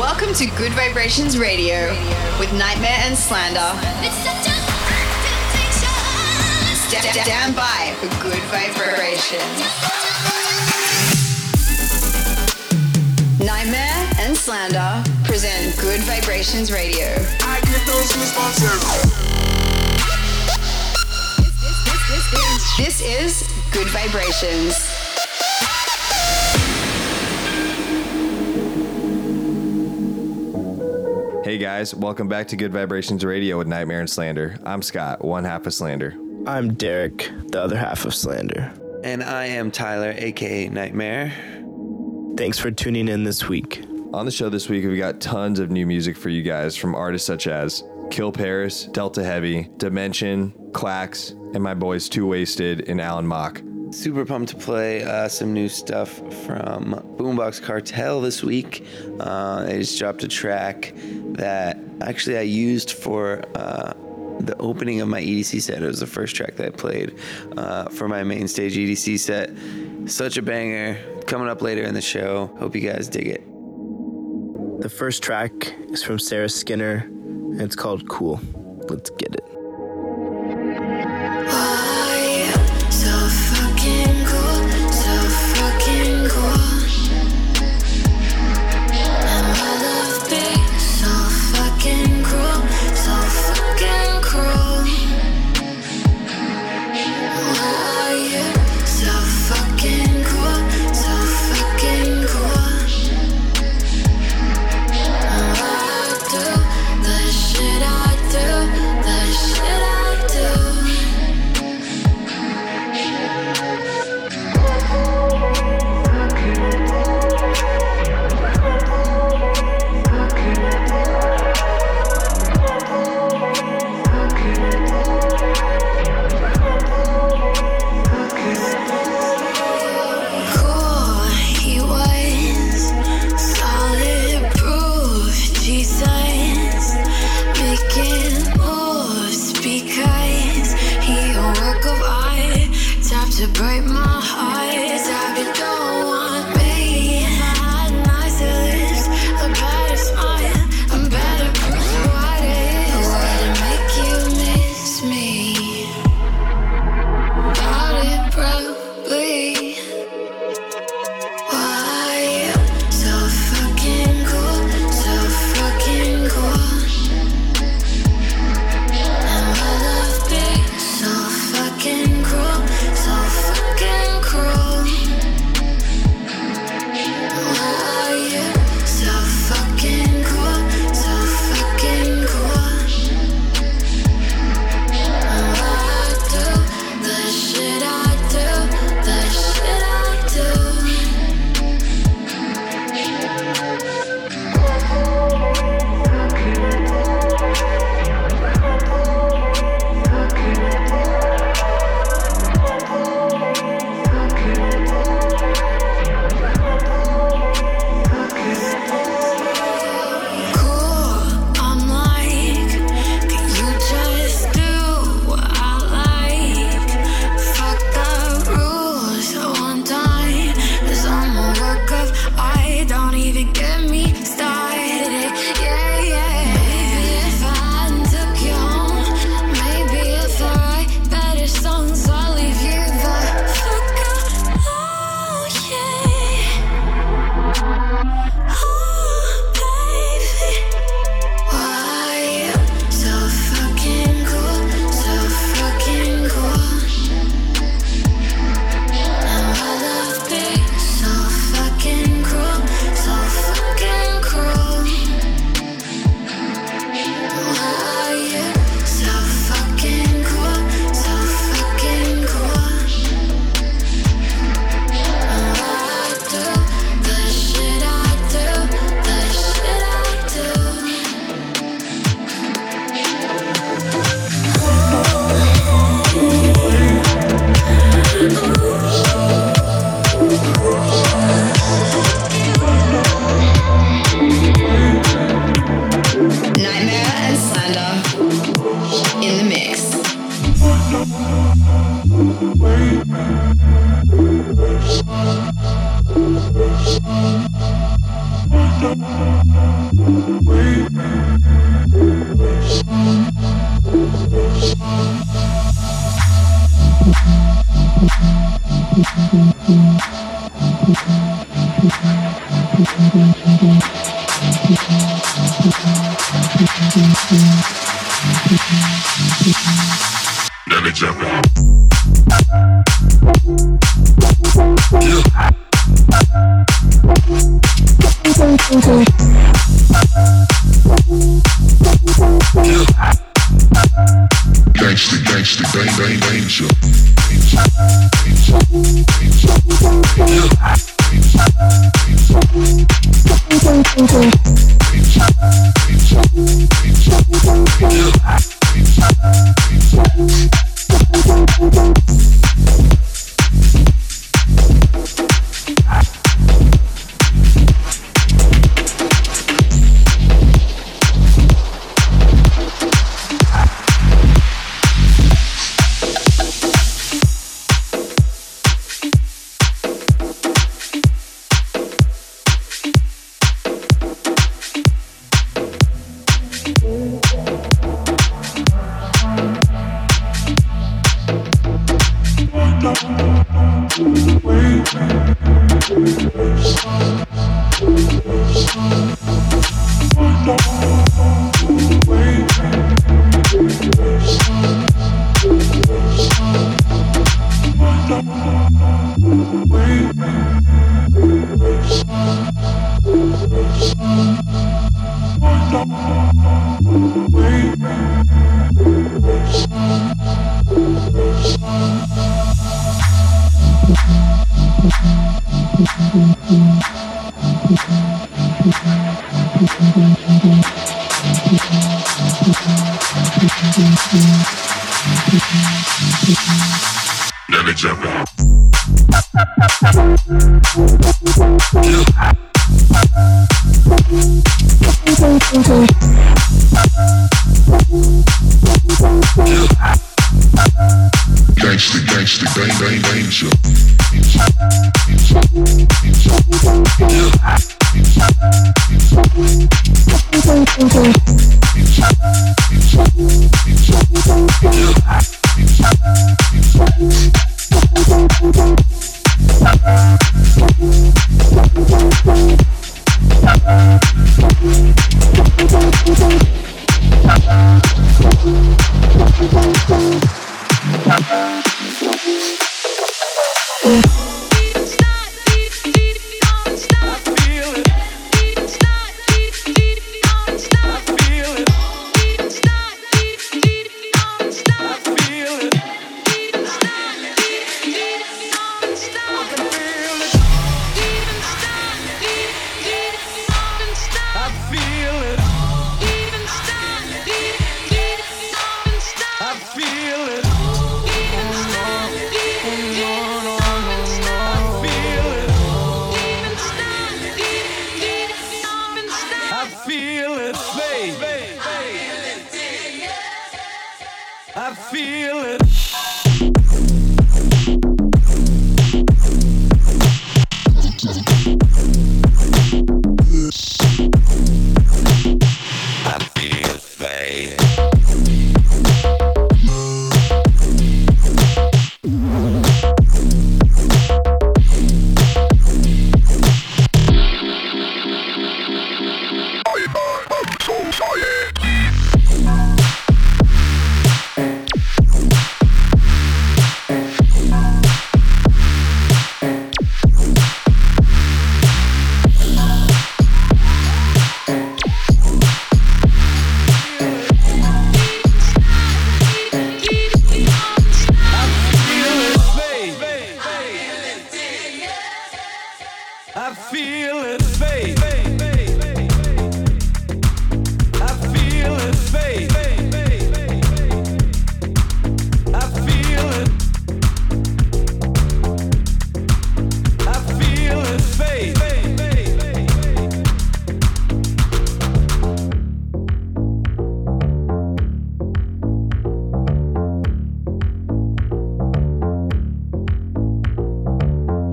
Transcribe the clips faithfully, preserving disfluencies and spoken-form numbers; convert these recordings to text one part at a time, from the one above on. Welcome to Good Vibrations Radio with Nightmare and Slander. Stand by for Good Vibrations. Nightmare and Slander present Good Vibrations Radio. I get those responses. This is Good Vibrations. Hey guys, welcome back to Good Vibrations Radio with Nightmare and Slander. I'm Scott, one half of Slander. I'm Derek, the other half of Slander. And I am Tyler, aka Nightmare. Thanks for tuning in this week. On the show this week, we've got tons of new music for you guys from artists such as Kill Paris, Delta Heavy, Dimension, Klax, and my boys Too Wasted and Alan Mock. Super pumped to play uh, some new stuff from Boombox Cartel this week. Uh, they just dropped a track that actually I used for uh, the opening of my E D C set. It was the first track that I played uh, for my main stage E D C set. Such a banger. Coming up later in the show. Hope you guys dig it. The first track is from Sarah Skinner, and it's called Cool. Let's get it. Wait.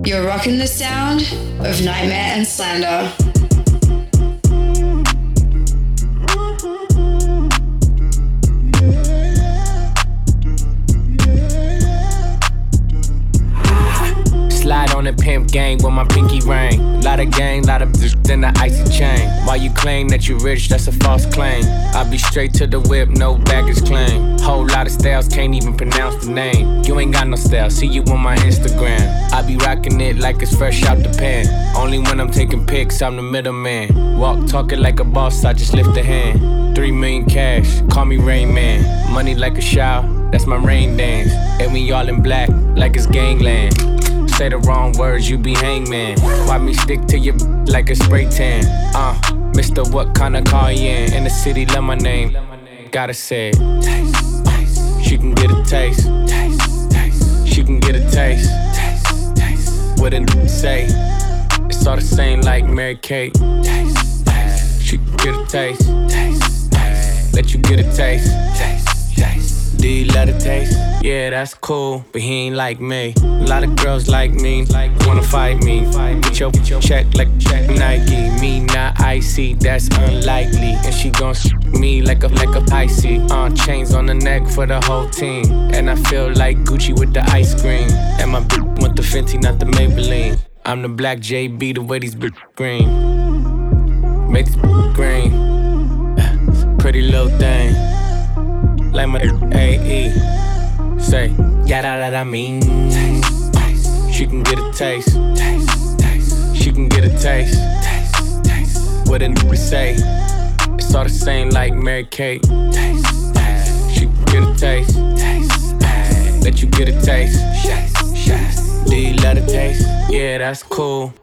You're rocking the sound of Nightmare and Slander. the pimp gang with my pinky ring. Lot of gang, lot of bitch in the icy chain. Why you claim that you rich, that's a false claim. I be straight to the whip, no baggage claim. Whole lot of styles, can't even pronounce the name. You ain't got no style, see you on my Instagram. I be rocking it like it's fresh out the pen. Only when I'm taking pics, I'm the middleman. Walk talking like a boss, I just lift a hand. Three million cash, call me Rain Man. Money like a shower, that's my rain dance. And we all in black, like it's gangland. Say the wrong words, you be hangman. Why me stick to you like a spray tan? Uh, Mister What kind of car you in? In the city, love my name. Gotta say it. Taste, taste. She can get a taste. Taste, taste. She can get a taste. Taste, taste. What did it say? It's all the same like Mary Kate. Taste, taste. She can get a taste. Taste. Let you get a taste, taste, taste. Do you love the taste? Yeah, that's cool, but he ain't like me. A lot of girls like me, wanna fight me. Get your check like Nike. Me not icy, that's unlikely. And she gon' sh me like a like a icy. Uh, chains on the neck for the whole team. And I feel like Gucci with the ice cream. And my bitch want the Fenty, not the Maybelline. I'm the black J B, the way these bitch green. Make this bitch green. Pretty little thing, like my A E. Say, yada da da mean. Taste, taste. She can get a taste. Taste, taste. She can get a taste. Taste, taste. What a nigga say? It's all the same like Mary Kate. Taste, taste. She can get a taste. Taste, taste. Let you get a taste. Taste, taste. Do you love the taste? Yeah, that's cool.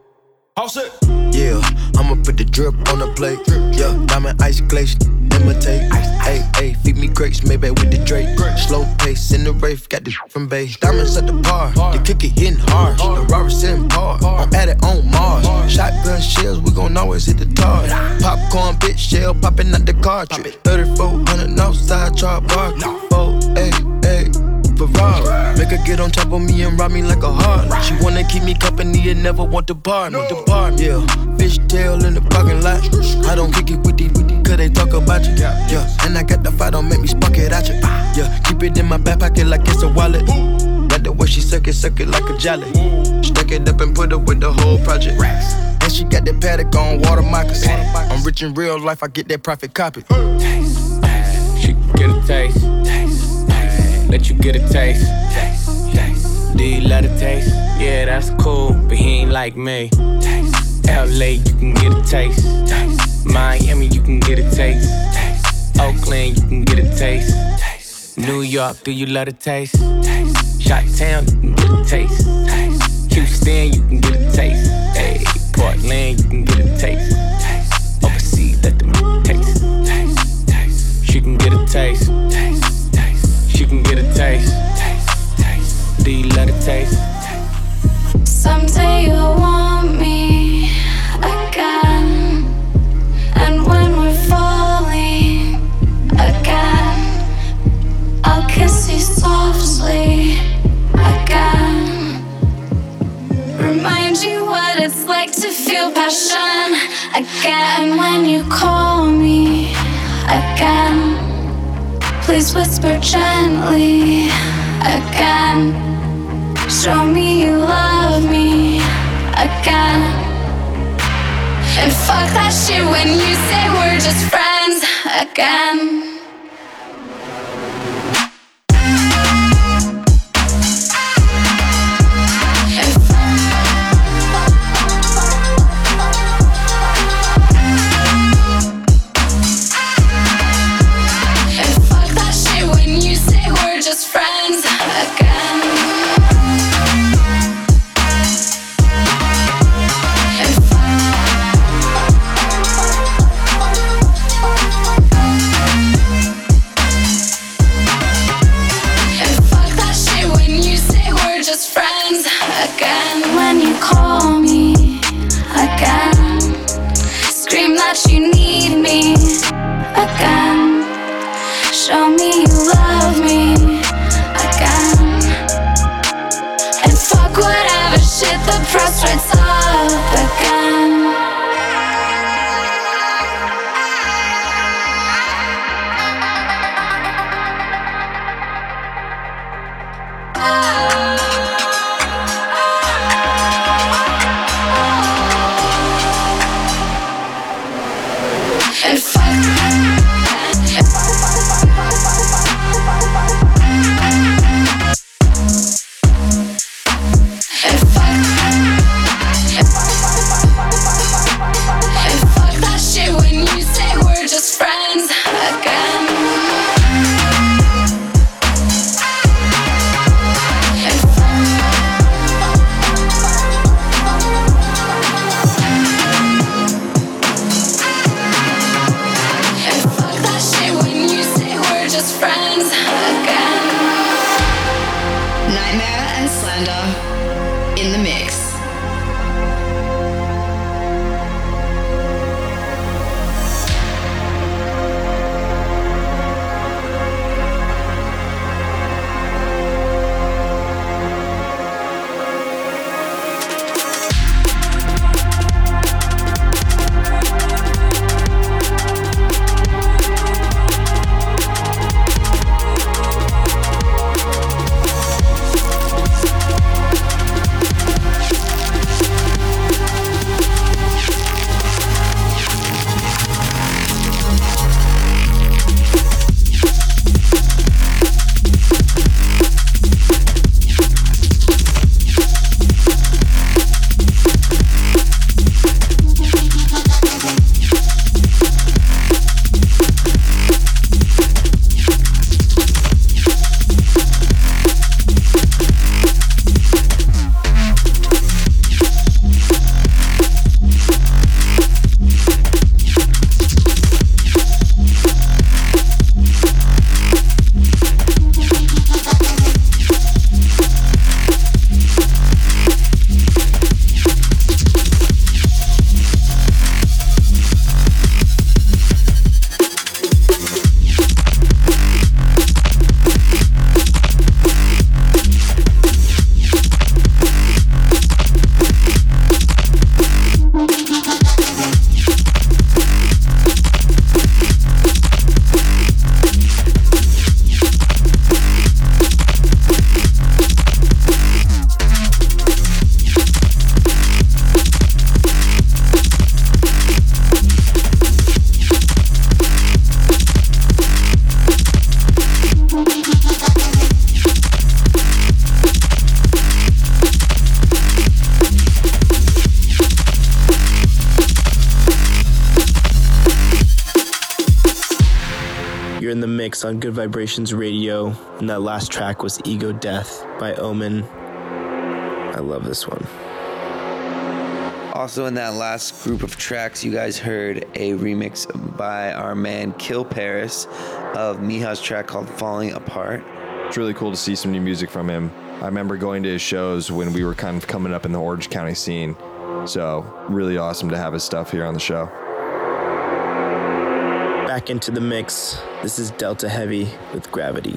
All set. Yeah, I'ma put the drip on the plate. Yeah, diamond ice glaze. Imitate, ayy, ayy, feed me grapes, maybe with the Drake. Slow pace in the rave, got the from Bay. Diamonds at the bar, the cookie hitting hard. The Robert's in par, I'm at it on Mars. Shotgun shells, we gon' always hit the target. Popcorn, bitch, shell popping out the cartridge. thirty-four hundred outside, char bar. four eight eight. Ferrari. Make her get on top of me and rob me like a harlot. She wanna keep me company and never want to bar me. The bar me. Yeah, fish tail in the parking lot. I don't kick it with these, with these, cause they talk about you. Yeah, and I got the fight, don't make me spark it at you. Yeah, keep it in my back pocket like it's a wallet. Like the way she suck it, suck it like a jelly. Stuck it up and put it with the whole project. And she got that paddock on water moccasins. I'm rich in real life, I get that profit copy. Taste, taste. She can get a taste. Taste. Let you get a taste. Taste, taste. Do you love the taste? Yeah, that's cool, but he ain't like me. Taste, L A, you can get a taste. Taste, Miami, you can get a taste. Taste, Oakland, you can get a taste. Taste, New York, do you love the taste? Taste, Chi-Town, you can get a taste. Taste, Houston, you can get a taste. Hey, Portland, you can get a taste. Taste, overseas, let them taste. Taste, taste. She can get a taste. Taste. She can get a taste. Taste, taste. Do you love the taste? Someday you'll want me again. And when we're falling again, I'll kiss you softly again. Remind you what it's like to feel passion again. And when you call me again, please whisper gently again. Show me you love me again. And fuck that shit when you say we're just friends again. You're in the mix on Good Vibrations Radio, and that last track was Ego Death by Omen. I love this one. Also in that last group of tracks, you guys heard a remix by our man Kill Paris of Miha's track called Falling Apart. It's really cool to see some new music from him. I remember going to his shows when we were kind of coming up in the Orange County scene. So really awesome to have his stuff here on the show. Back into the mix. This is Delta Heavy with Gravity.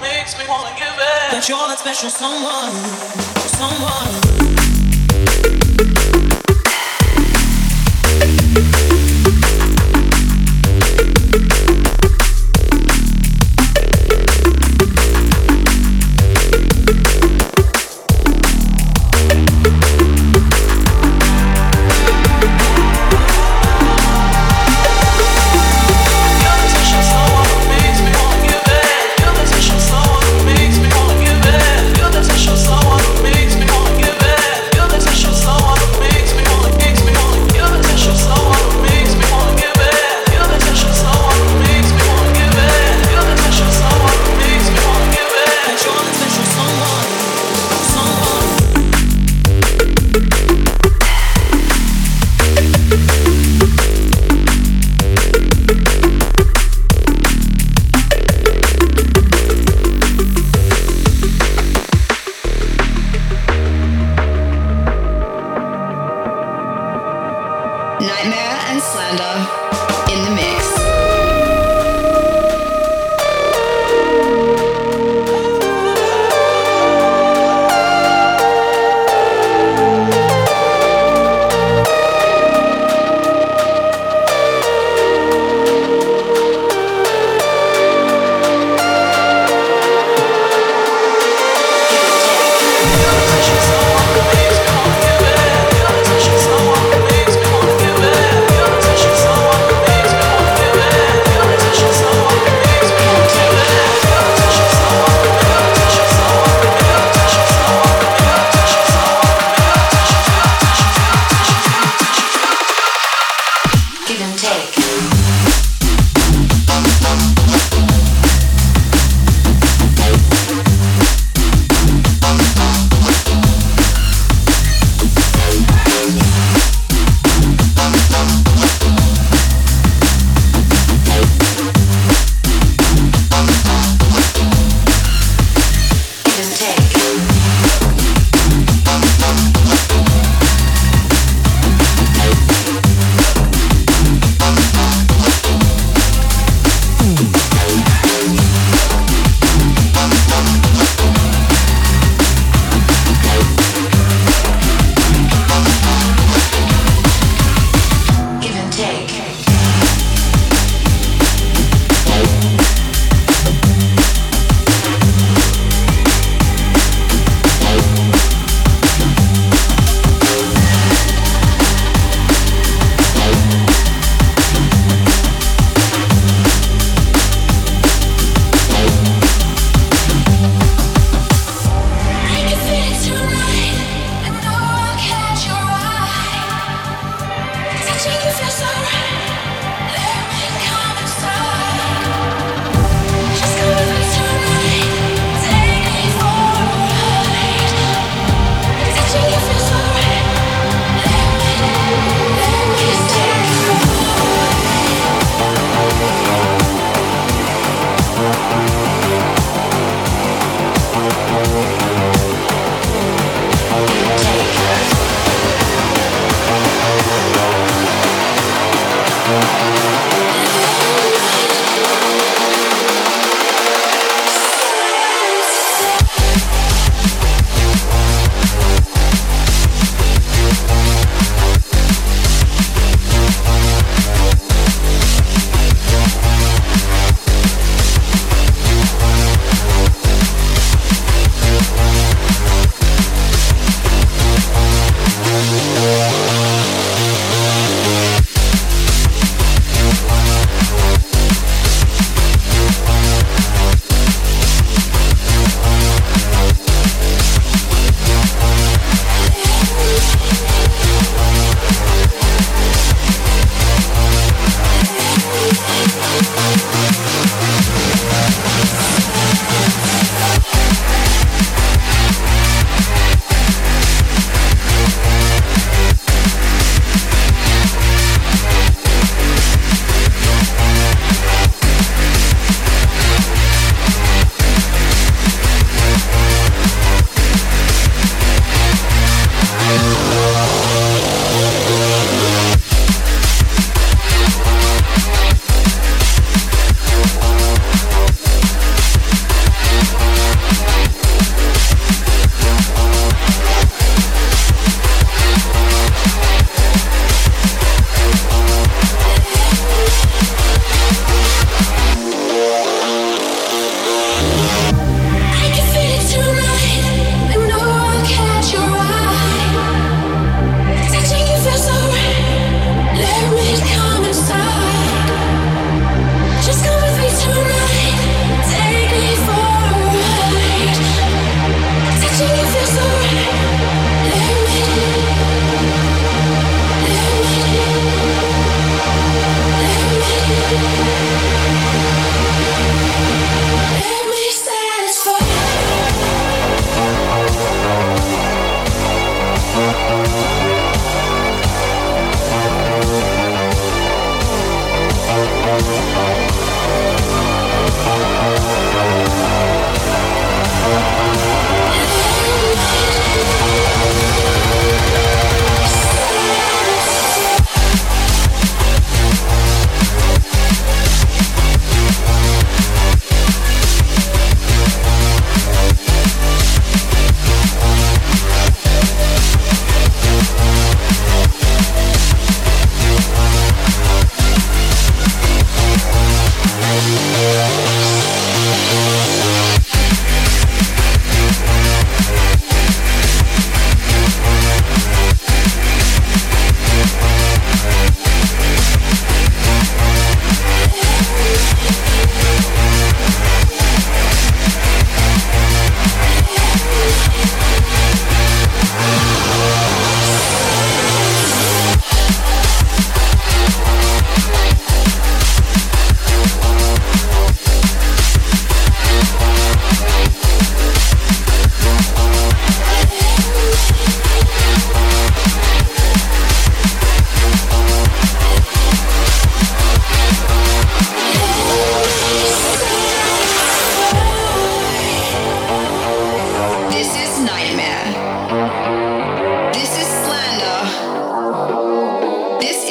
Makes Nightmare and Slander in the mix.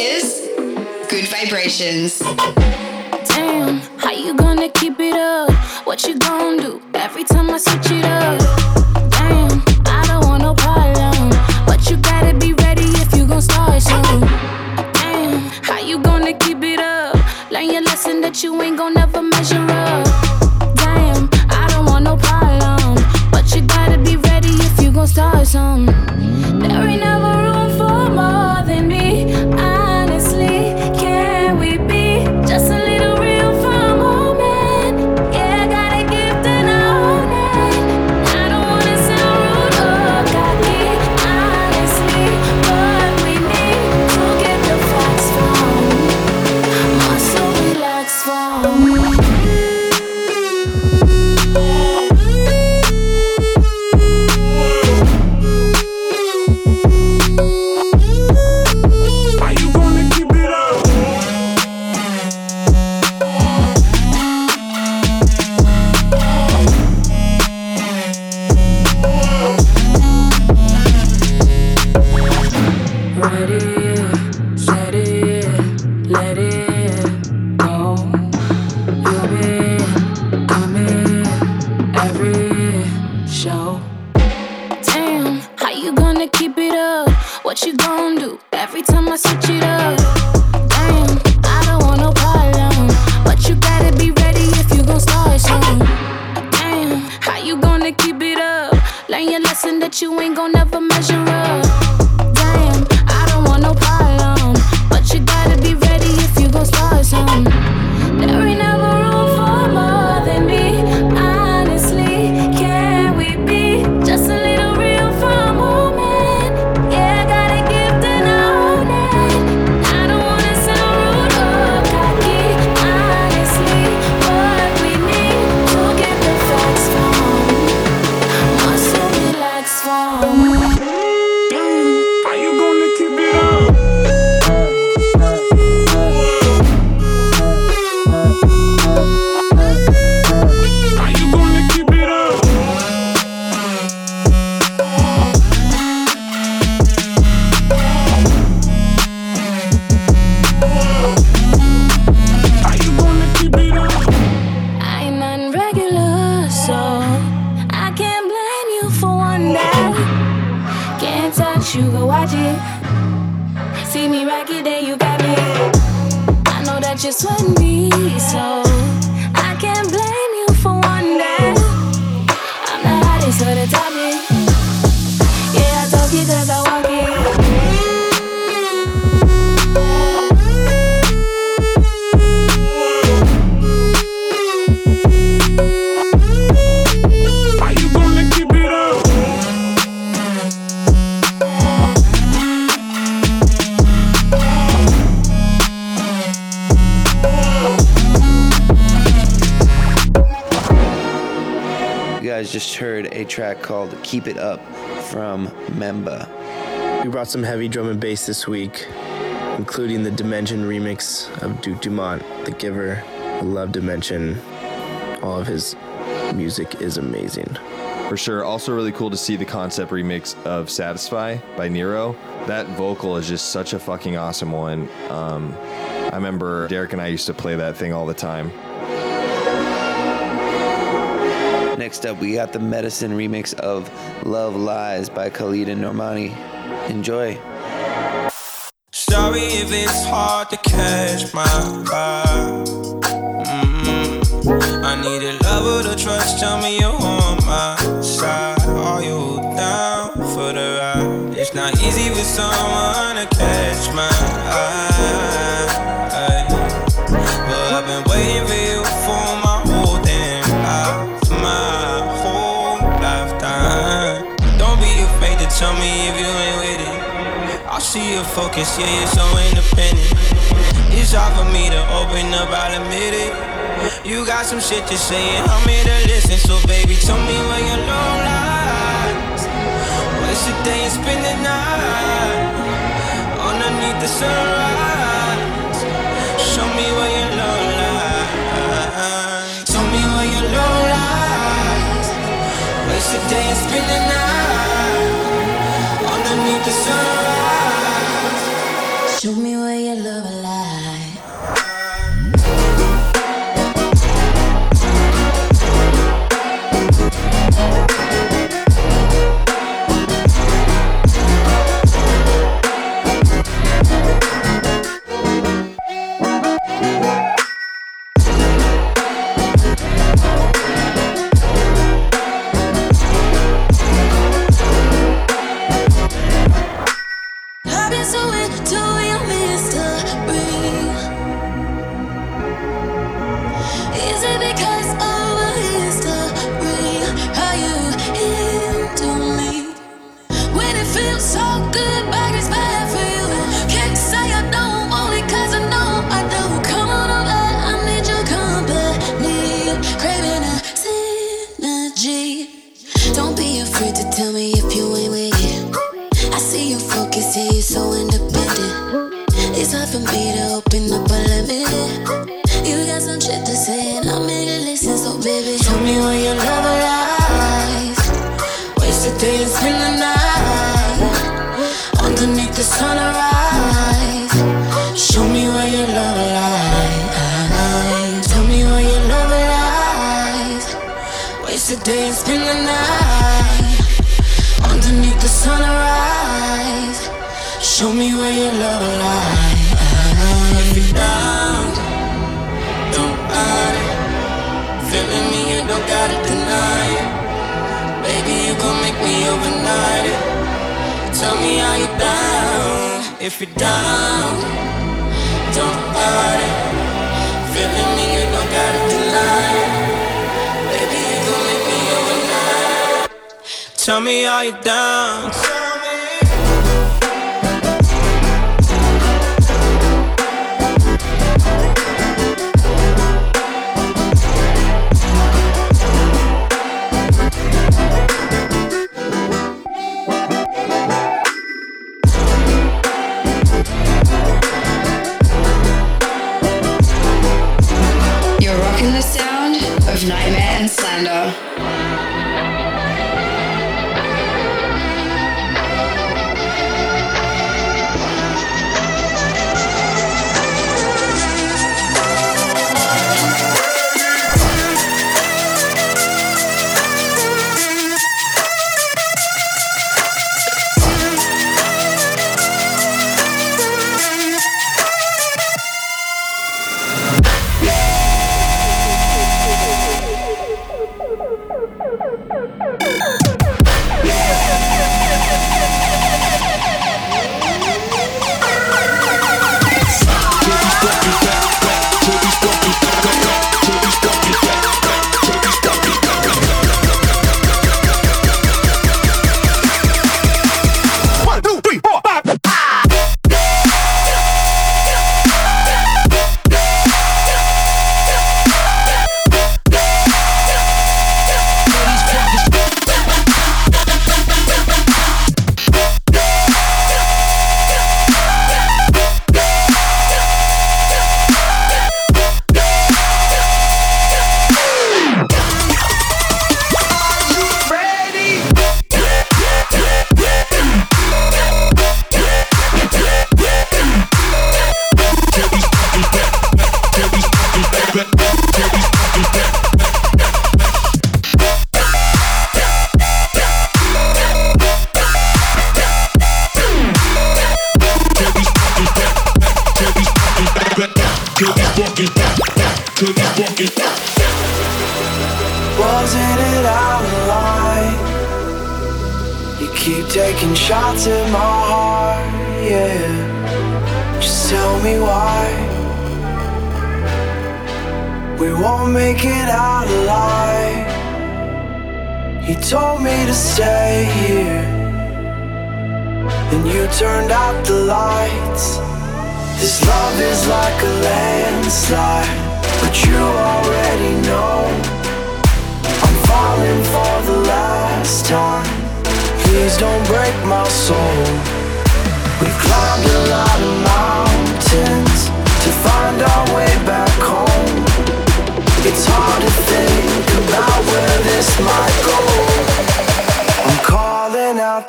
is Good Vibrations. Damn, how you gonna keep it up? What you gonna do every time I switch it up? Damn, I don't want no problem, but you gotta be ready if you gon' start soon. Damn, how you gonna keep it up? Learn your lesson that you ain't gon' never measure up. Damn, I don't want no problem, but you gotta be ready if you gon' start soon. There ain't never room for more than me. I just heard a track called Keep It Up from Memba. We brought some heavy drum and bass this week, including the Dimension remix of Duke Dumont, The Giver. I love Dimension. All of his music is amazing. For sure. Also really cool to see the concept remix of Satisfy by Nero. That vocal is just such a fucking awesome one. Um, I remember Derek and I used to play that thing all the time. Next up, we got the Medicine remix of Love Lies by Khalid and Normani. Enjoy. Sorry if it's hard to catch my vibe. Mm-hmm. I need a lover to trust. Tell me you're on my side. Are you down for the ride? It's not easy with someone to catch my eye. But I've been waiting for you for my whole damn life. My whole lifetime. Don't be afraid to tell me if you ain't with it. I see your focus, yeah, you're so independent. It's hard for me to open up, I'll admit it. You got some shit to say and I'm here to listen. So baby, tell me where your love lies. Waste your day and spend the night underneath the sunrise. Show me where your love lies. Tell me where your love lies. Waste a day and spend the night underneath the sunrise. Show me where you of a lie. Tell me, are you down? Tell me. You're rocking the sound of Nightmare and Slander.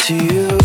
To you.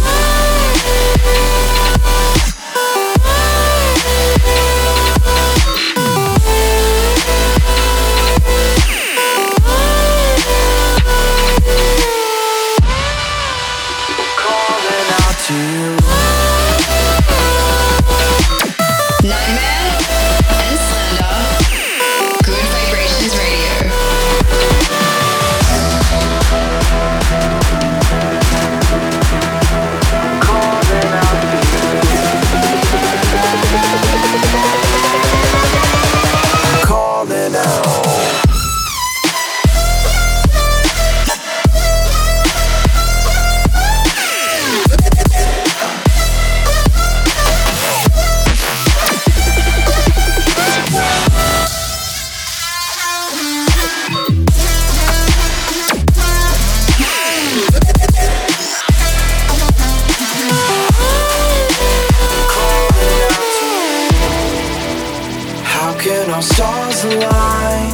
can our stars align?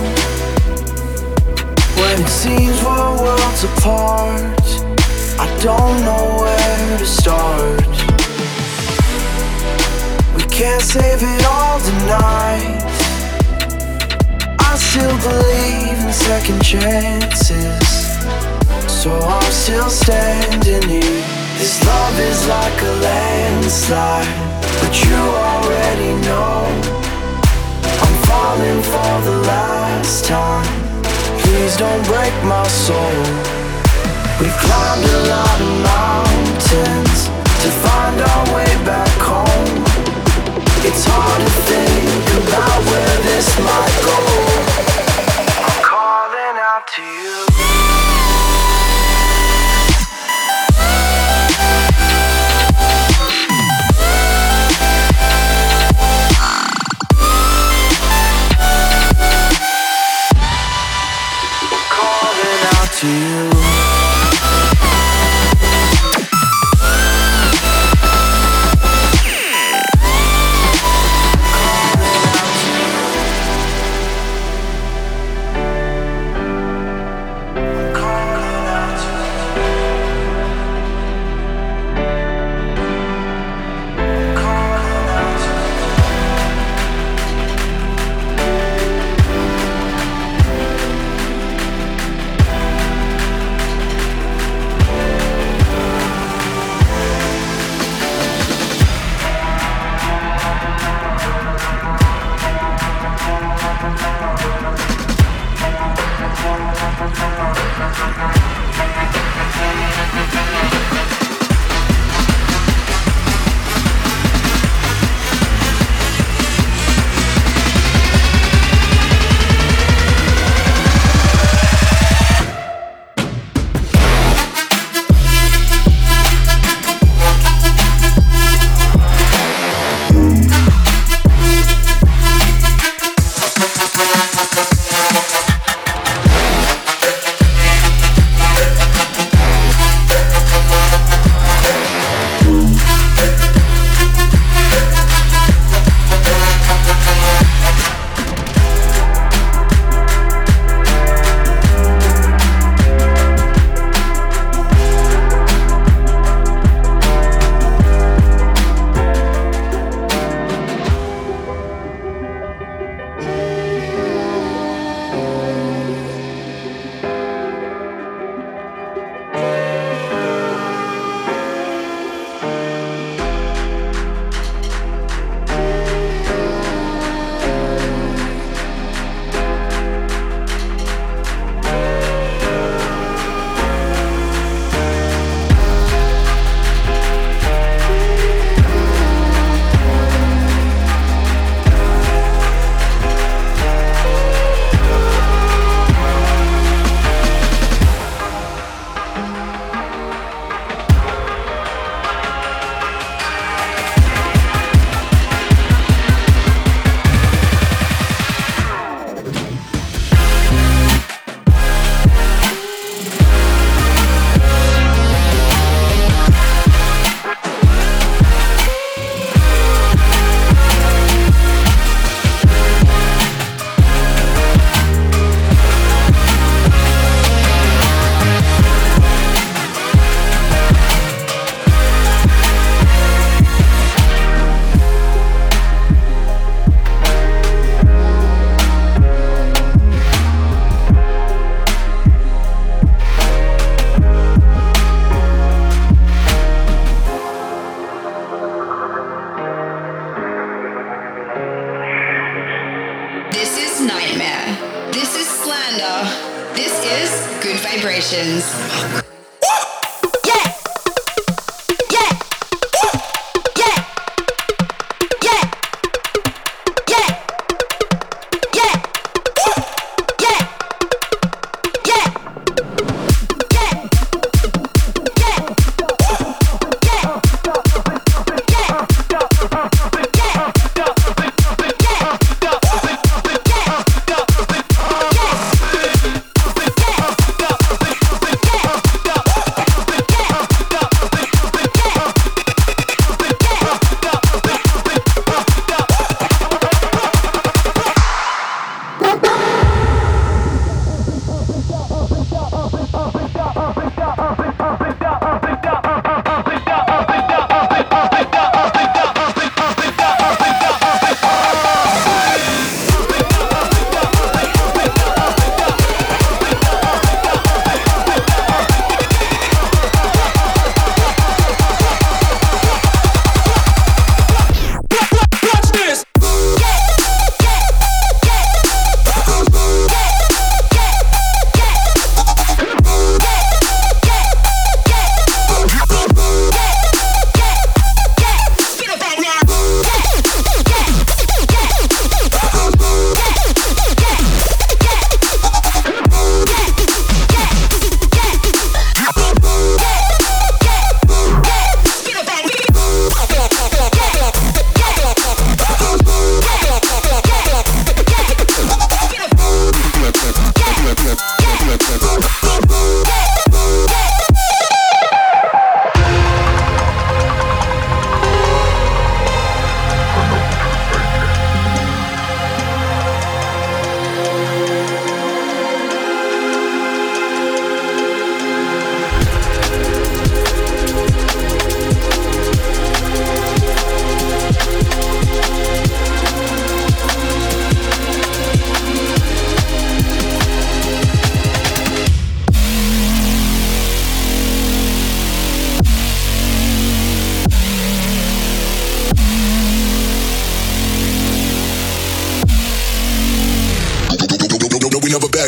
When it seems we're worlds apart, I don't know where to start. We can't save it all tonight. I still believe in second chances, so I'm still standing here. This love is like a landslide, but you already know I'm falling for the last time. Please don't break my soul. We've climbed a lot of mountains to find our way back home. It's hard to think about where this might go. I'm calling out to you. To you.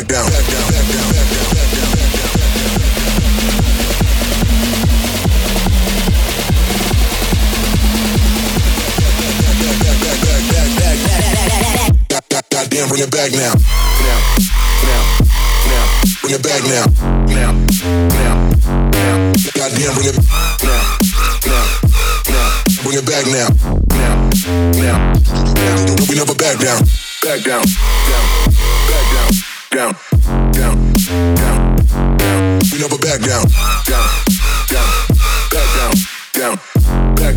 back down. Back down, back down, back down, back down, back down. Goddamn, bring it back now. Now, now, now, bring it back now. Now, now, now. Goddamn, bring it now, now, now. Bring it back now. Now, now, now. We never back down. Back down, down, back down, down, down, down, down. We never back down. Down, down, back down, down, back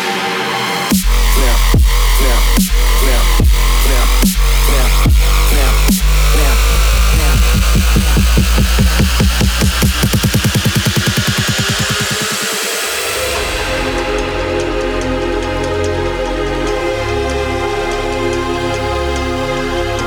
Now. Now, now, now, now, now, now, now.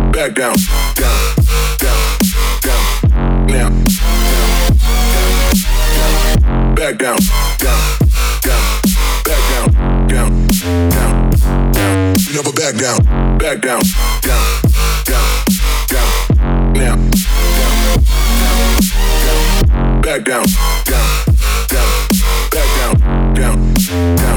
Back down, down, down, down, now, down, back down, down, down, back down, down, down, down. You never back down, back down, down, down, down, now, down, down, back down, down, down, back down, down, down, down.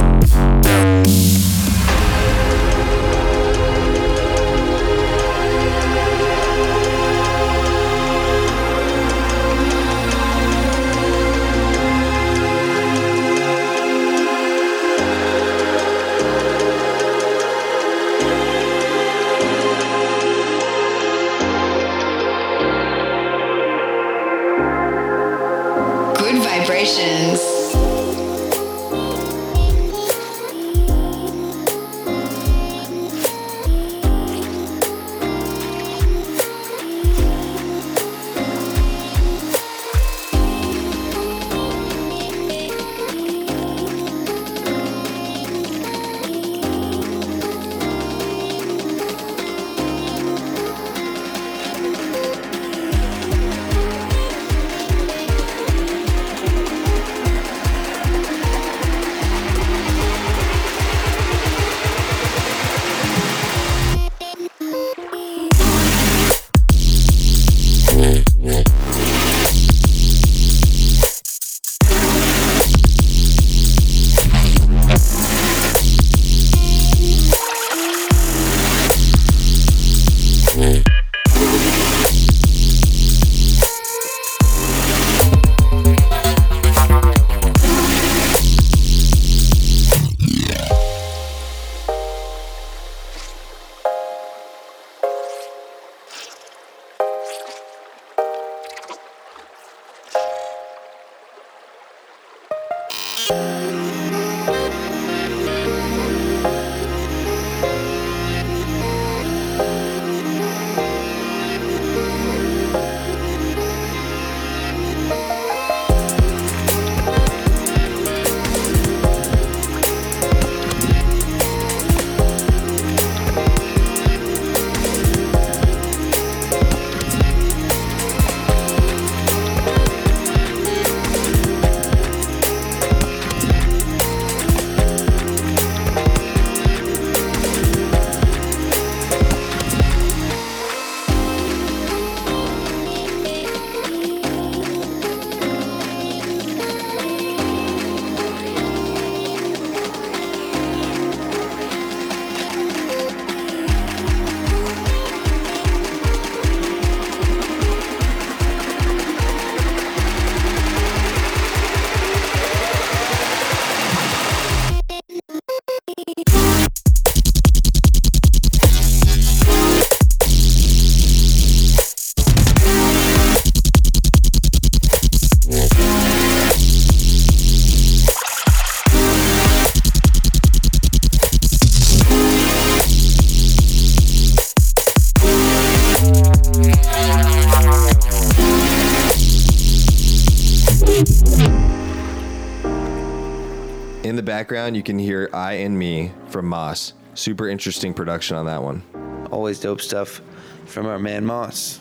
background, you can hear I and Me from Moss. Super interesting production on that one. Always dope stuff from our man Moss.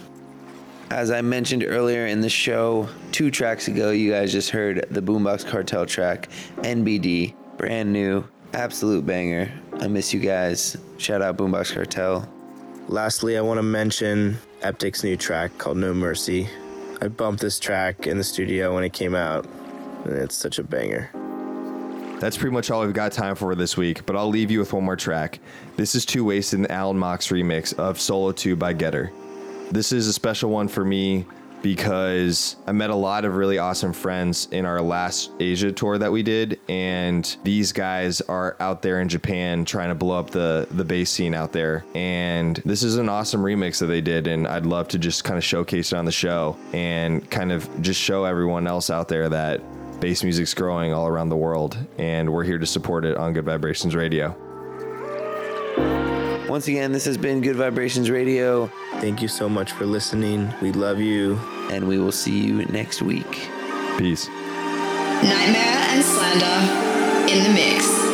As I mentioned earlier in the show, two tracks ago, you guys just heard the Boombox Cartel track, N B D, brand new, absolute banger. I miss you guys. Shout out Boombox Cartel. Lastly, I want to mention Eptic's new track called No Mercy. I bumped this track in the studio when it came out, and it's such a banger. That's pretty much all we've got time for this week, but I'll leave you with one more track. This is Too Wasted, an Alan Mock's remix of Solo two by Getter. This is a special one for me because I met a lot of really awesome friends in our last Asia tour that we did, and these guys are out there in Japan trying to blow up the, the bass scene out there. And this is an awesome remix that they did, and I'd love to just kind of showcase it on the show and kind of just show everyone else out there that bass music's growing all around the world, and we're here to support it on Good Vibrations Radio. Once again, this has been Good Vibrations Radio. Thank you so much for listening. We love you, and we will see you next week. Peace. Nightmare and Slander in the mix.